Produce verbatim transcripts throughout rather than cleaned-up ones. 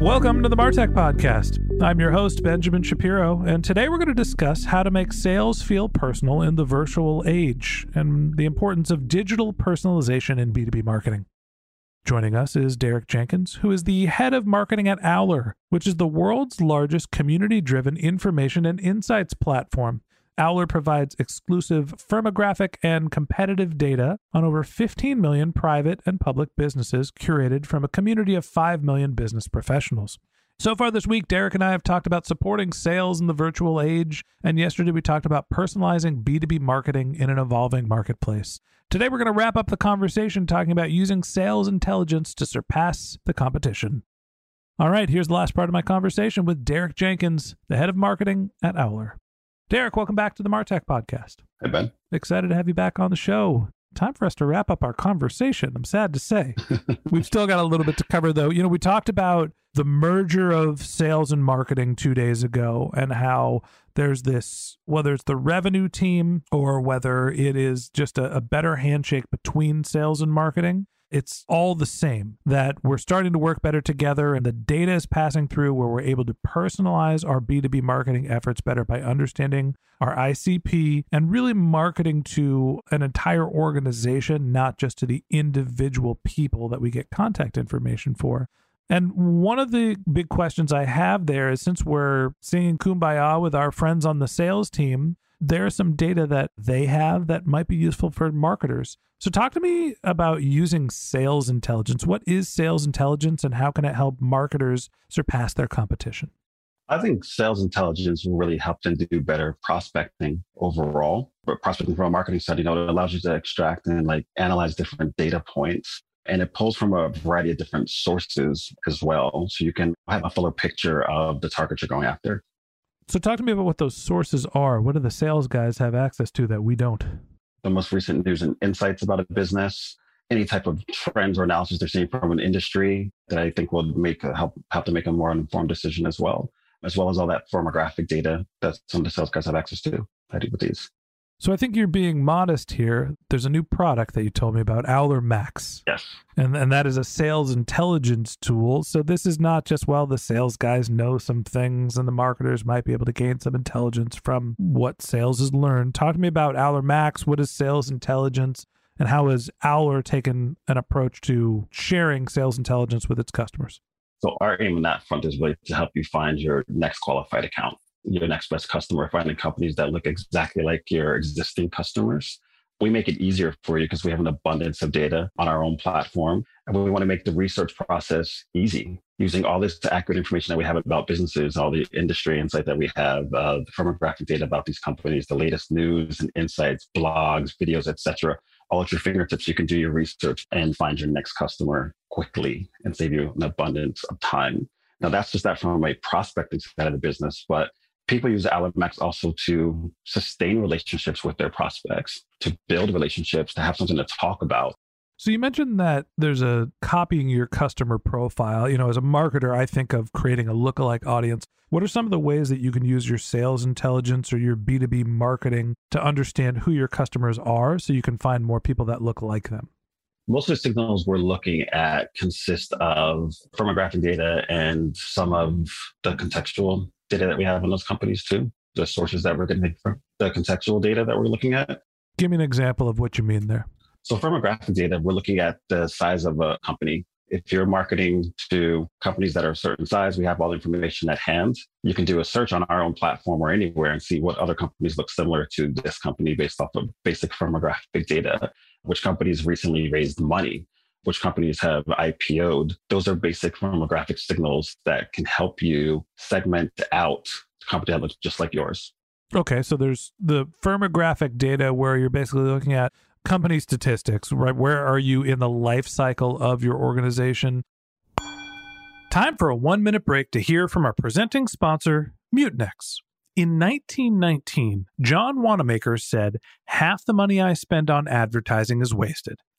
Welcome to the MarTech Podcast. I'm your host, Benjamin Shapiro, and today we're going to discuss how to make sales feel personal in the virtual age and the importance of digital personalization in B two B marketing. Joining us is Derek Jenkins, who is the head of marketing at Owler, which is the world's largest community-driven information and insights platform. Owler provides exclusive firmographic and competitive data on over fifteen million private and public businesses curated from a community of five million business professionals. So far this week, Derek and I have talked about supporting sales in the virtual age, and yesterday we talked about personalizing B two B marketing in an evolving marketplace. Today we're going to wrap up the conversation talking about using sales intelligence to surpass the competition. All right, here's the last part of my conversation with Derek Jenkins, the head of marketing at Owler. Derek, welcome back to the MarTech Podcast. Hey, Ben. Excited to have you back on the show. Time for us to wrap up our conversation, I'm sad to say. We've still got a little bit to cover, though. You know, we talked about the merger of sales and marketing two days ago and how there's this, whether it's the revenue team or whether it is just a, a better handshake between sales and marketing, it's all the same, that we're starting to work better together and the data is passing through where we're able to personalize our B two B marketing efforts better by understanding our I C P and really marketing to an entire organization, not just to the individual people that we get contact information for. And one of the big questions I have there is, since we're singing Kumbaya with our friends on the sales team, there's some data that they have that might be useful for marketers. So talk to me about using sales intelligence. What is sales intelligence and how can it help marketers surpass their competition? I think sales intelligence will really help them do better prospecting overall. But prospecting from a marketing side, you know, it allows you to extract and like analyze different data points. And it pulls from a variety of different sources as well. So you can have a fuller picture of the target you're going after. So talk to me about what those sources are. What do the sales guys have access to that we don't? The most recent news and insights about a business, any type of trends or analysis they're seeing from an industry that I think will make a, help help to make a more informed decision as well, as well as all that firmographic data that some of the sales guys have access to. I do with these. So I think you're being modest here. There's a new product that you told me about, Owler Max. Yes. And and that is a sales intelligence tool. So this is not just, well, the sales guys know some things and the marketers might be able to gain some intelligence from what sales has learned. Talk to me about Owler Max. What is sales intelligence and how has Owler taken an approach to sharing sales intelligence with its customers? So our aim on that front is really to help you find your next qualified account, your next best customer, finding companies that look exactly like your existing customers. We make it easier for you because we have an abundance of data on our own platform. And we want to make the research process easy using all this accurate information that we have about businesses, all the industry insight that we have, uh, the firmographic data about these companies, the latest news and insights, blogs, videos, et cetera, all at your fingertips. You can do your research and find your next customer quickly and save you an abundance of time. Now, that's just that from a prospecting side of the business, but people use Owler Max also to sustain relationships with their prospects, to build relationships, to have something to talk about. So you mentioned that there's a copying your customer profile. You know, as a marketer, I think of creating a lookalike audience. What are some of the ways that you can use your sales intelligence or your B two B marketing to understand who your customers are so you can find more people that look like them? Most of the signals we're looking at consist of firmographic data and some of the contextual data that we have in those companies too, the sources that we're getting from the contextual data that we're looking at. Give me an example of what you mean there. So firmographic data, we're looking at the size of a company. If you're marketing to companies that are a certain size, we have all the information at hand. You can do a search on our own platform or anywhere and see what other companies look similar to this company based off of basic firmographic data, which companies recently raised money, which companies have I P O'd. Those are basic firmographic signals that can help you segment out a company that looks just like yours. Okay, so there's the firmographic data where you're basically looking at company statistics, right? Where are you in the life cycle of your organization? Time for a one-minute break to hear from our presenting sponsor, Mutinex. In nineteen nineteen, John Wanamaker said, "Half the money I spend on advertising is wasted.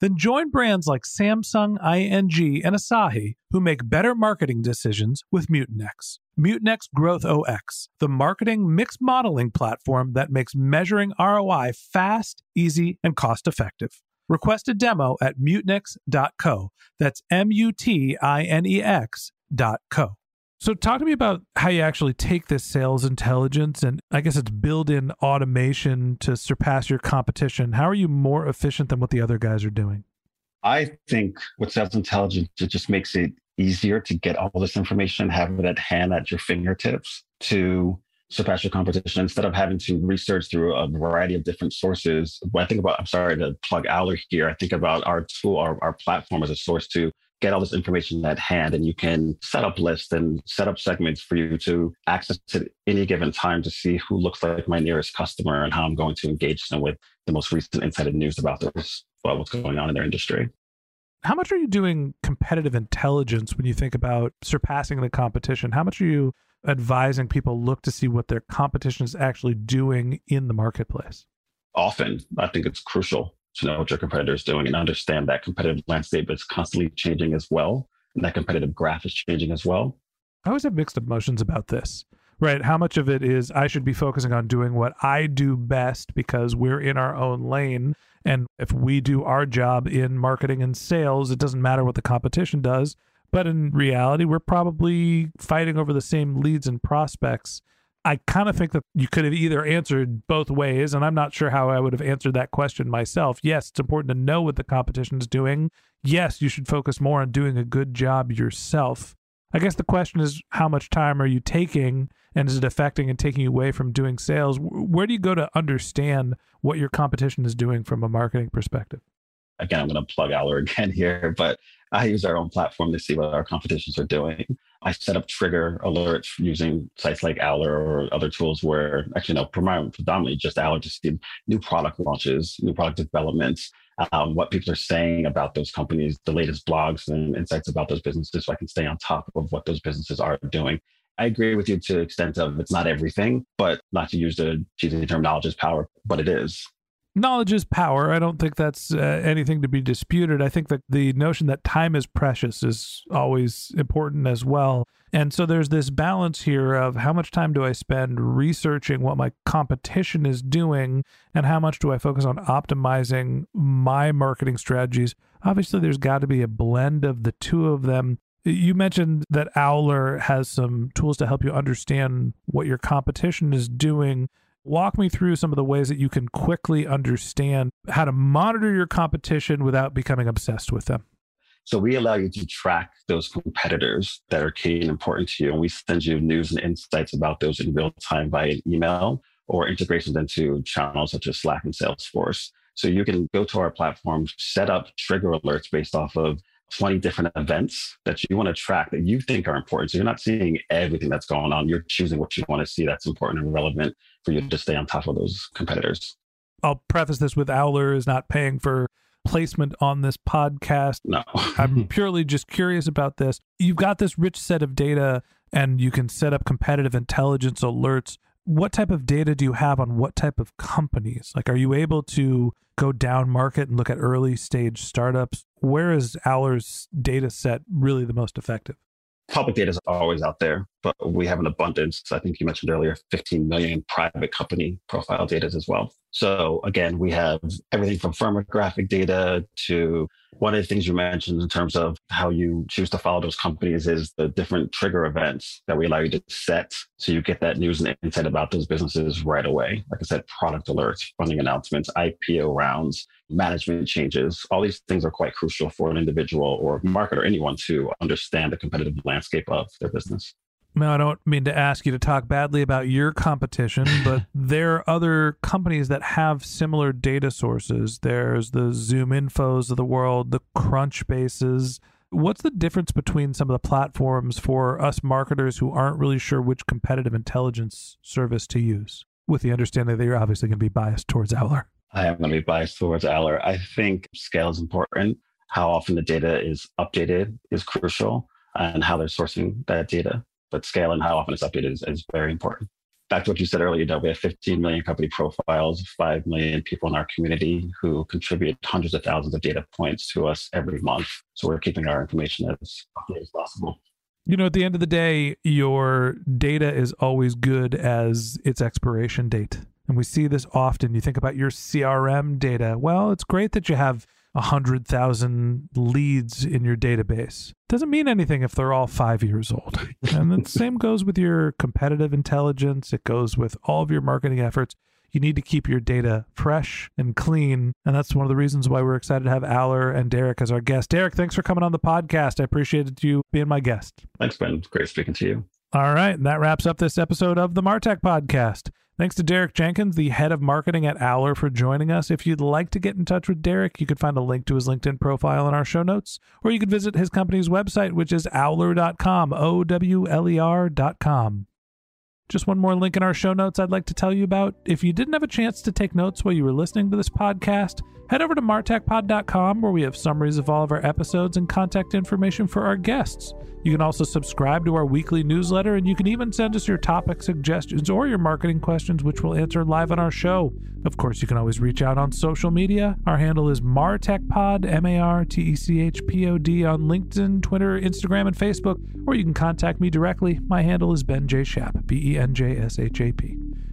Then join brands like Samsung, I N G, and Asahi who make better marketing decisions with Mutinex. Mutinex Growth O X, the marketing mix modeling platform that makes measuring R O I fast, easy, and cost-effective. Request a demo at mutinex dot co. That's M U T I N E X dot co. So talk to me about how you actually take this sales intelligence and I guess it's build in automation to surpass your competition. How are you more efficient than what the other guys are doing? I think with sales intelligence, it just makes it easier to get all this information, have it at hand at your fingertips to surpass your competition instead of having to research through a variety of different sources. When I think about, I'm sorry to plug Owler here, I think about our tool, our, our platform as a source to get all this information at hand, and you can set up lists and set up segments for you to access at any given time to see who looks like my nearest customer and how I'm going to engage them with the most recent insider news about this, about what's going on in their industry. How much are you doing competitive intelligence when you think about surpassing the competition? How much are you advising people look to see what their competition is actually doing in the marketplace? Often, I think it's crucial to know what your competitor is doing and understand that competitive landscape is constantly changing as well. And that competitive graph is changing as well. I always have mixed emotions about this, right? How much of it is I should be focusing on doing what I do best because we're in our own lane. And if we do our job in marketing and sales, it doesn't matter what the competition does. But in reality, we're probably fighting over the same leads and prospects. I kind of think that you could have either answered both ways, and I'm not sure how I would have answered that question myself. Yes, it's important to know what the competition is doing. Yes, you should focus more on doing a good job yourself. I guess the question is, how much time are you taking, and is it affecting and taking you away from doing sales? Where do you go to understand what your competition is doing from a marketing perspective? Again, I'm going to plug Owler again here, but I use our own platform to see what our competitions are doing. I set up trigger alerts using sites like Owler or other tools where, actually, no, predominantly just Owler to see new product launches, new product developments, um, what people are saying about those companies, the latest blogs and insights about those businesses so I can stay on top of what those businesses are doing. I agree with you to the extent of it's not everything, but not to use the cheesy terminology as power, but it is. knowledge is power. I don't think that's uh, anything to be disputed. I think that the notion that time is precious is always important as well. And so there's this balance here of how much time do I spend researching what my competition is doing and how much do I focus on optimizing my marketing strategies? Obviously, there's got to be a blend of the two of them. You mentioned that Owler has some tools to help you understand what your competition is doing. Walk me through some of the ways that you can quickly understand how to monitor your competition without becoming obsessed with them. So we allow you to track those competitors that are key and important to you. And we send you news and insights about those in real time via email or integrations into channels such as Slack and Salesforce. So you can go to our platform, set up trigger alerts based off of twenty different events that you want to track that you think are important. So you're not seeing everything that's going on. You're choosing what you want to see that's important and relevant for you to stay on top of those competitors. I'll preface this with Owler is not paying for placement on this podcast. No. I'm purely just curious about this. You've got this rich set of data and you can set up competitive intelligence alerts. What type of data do you have on what type of companies? Like, are you able to go down market and look at early stage startups? Where is Owler's data set really the most effective? Public data is always out there, but we have an abundance. I think you mentioned earlier, fifteen million private company profile data as well. So again, we have everything from firmographic data to one of the things you mentioned in terms of how you choose to follow those companies is the different trigger events that we allow you to set. So you get that news and insight about those businesses right away. Like I said, product alerts, funding announcements, I P O rounds, management changes. All these things are quite crucial for an individual or marketer, anyone to understand the competitive landscape of their business. Now, I don't mean to ask you to talk badly about your competition, but there are other companies that have similar data sources. There's the Zoom Infos of the world, the Crunchbases. What's the difference between some of the platforms for us marketers who aren't really sure which competitive intelligence service to use, with the understanding that you're obviously going to be biased towards Owler? I am going to be biased towards Owler. I think scale is important. How often the data is updated is crucial, and how they're sourcing that data. But scale and how often it's updated is, is very important. Back to what you said earlier, that we have fifteen million company profiles, five million people in our community who contribute hundreds of thousands of data points to us every month. So we're keeping our information as updated as possible. You know, at the end of the day, your data is always good as its expiration date. And we see this often. You think about your C R M data. Well, it's great that you have one hundred thousand leads in your database. Doesn't mean anything if they're all five years old. And the same goes with your competitive intelligence. It goes with all of your marketing efforts. You need to keep your data fresh and clean. And that's one of the reasons why we're excited to have Owler and Derek as our guests. Derek, thanks for coming on the podcast. I appreciated you being my guest. Thanks, Ben. Great speaking to you. All right. And that wraps up this episode of the MarTech Podcast. Thanks to Derek Jenkins, the head of marketing at Owler, for joining us. If you'd like to get in touch with Derek, you could find a link to his LinkedIn profile in our show notes, or you could visit his company's website, which is owler dot com, O W L E R dot com. Just one more link in our show notes I'd like to tell you about. If you didn't have a chance to take notes while you were listening to this podcast, head over to martech pod dot com, where we have summaries of all of our episodes and contact information for our guests. You can also subscribe to our weekly newsletter, and you can even send us your topic suggestions or your marketing questions, which we'll answer live on our show. Of course, you can always reach out on social media. Our handle is MarTechPod, M A R T E C H P O D, on LinkedIn, Twitter, Instagram, and Facebook, or you can contact me directly. My handle is Ben J. Shap, B E N J S H A P.